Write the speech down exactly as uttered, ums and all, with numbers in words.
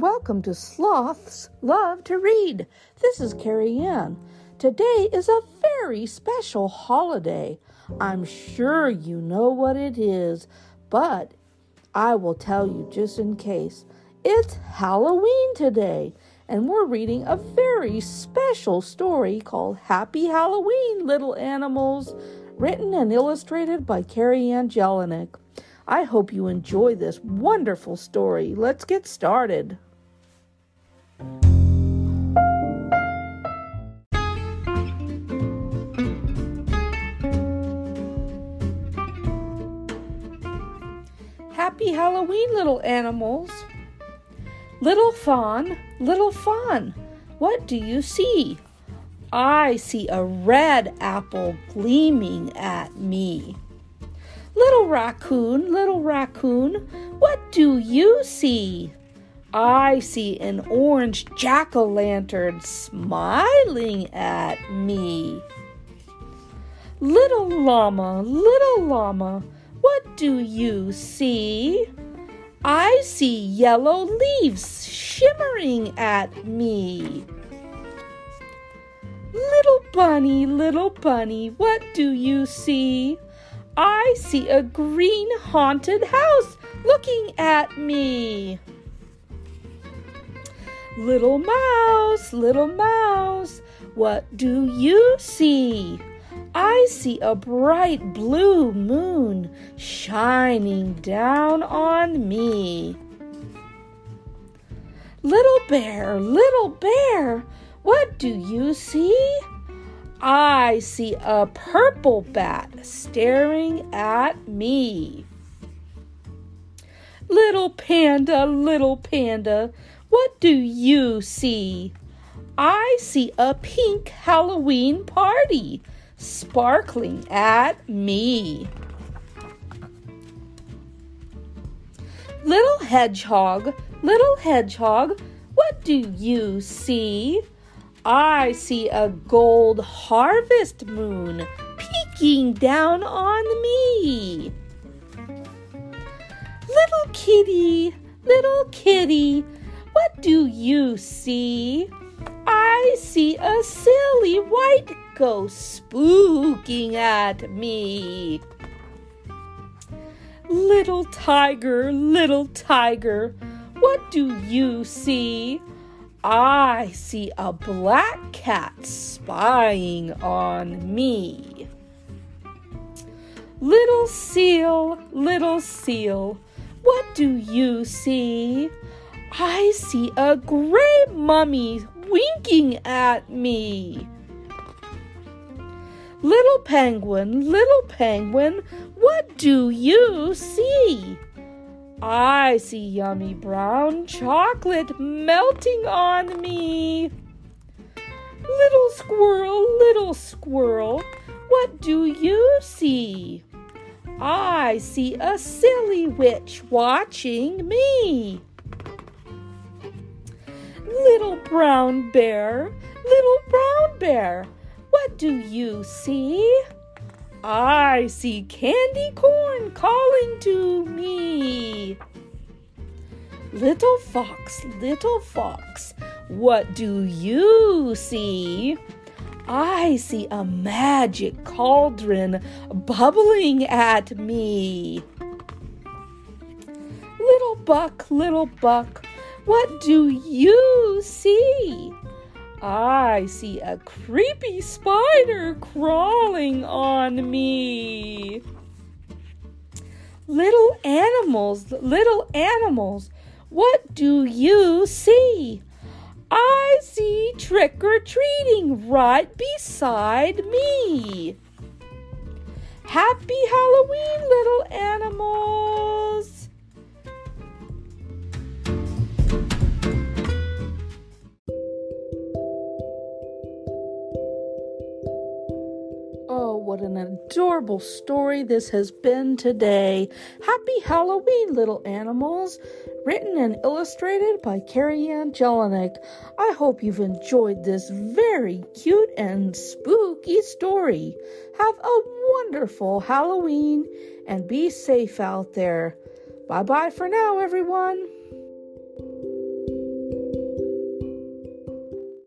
and welcome to Sloths Love to Read. This is KeriAnne. Today is a very special holiday. I'm sure you know what it is, but I will tell you just in case. It's Halloween today, and we're reading a very special story called Happy Halloween, Little Animals, written and illustrated by KeriAnne Jelinek. I hope you enjoy this wonderful story. Let's get started. Happy Halloween, little animals. Little fawn, little fawn, what do you see? I see a red apple gleaming at me. Little raccoon, little raccoon, what do you see? I see an orange jack-o'-lantern smiling at me. Little llama, little llama, what do you see? I see yellow leaves shimmering at me. Little bunny, little bunny, what do you see? I see a green haunted house looking at me. Little mouse, little mouse, what do you see? I see a bright blue moon shining down on me. Little bear, little bear, what do you see? I see a purple bat staring at me. Little panda, little panda, what do you see? I see a pink Halloween party sparkling at me. Little hedgehog, little hedgehog, what do you see? I see a gold harvest moon peeking down on me. Little kitty, little kitty, what do you see? I see a silly white ghost spooking at me. Little tiger, little tiger, what do you see? I see a black cat spying on me. Little seal, little seal, what do you see? I see a gray mummy winking at me. Little penguin, little penguin, what do you see? I see yummy brown chocolate melting on me. Little squirrel, little squirrel, what do you see? I see a silly witch watching me. Little brown bear, little brown bear, what do you see? I see candy corn calling to me. Little fox, little fox, what do you see? I see a magic cauldron bubbling at me. Little buck, little buck, what do you see? I see a creepy spider crawling on me. Little animals, little animals, what do you see? I see trick-or-treating right beside me. Happy Halloween, little animals! What an adorable story this has been today. Happy Halloween, little animals, written and illustrated by KeriAnne Jelinek. I hope you've enjoyed this very cute and spooky story. Have a wonderful Halloween and be safe out there. Bye-bye for now, everyone.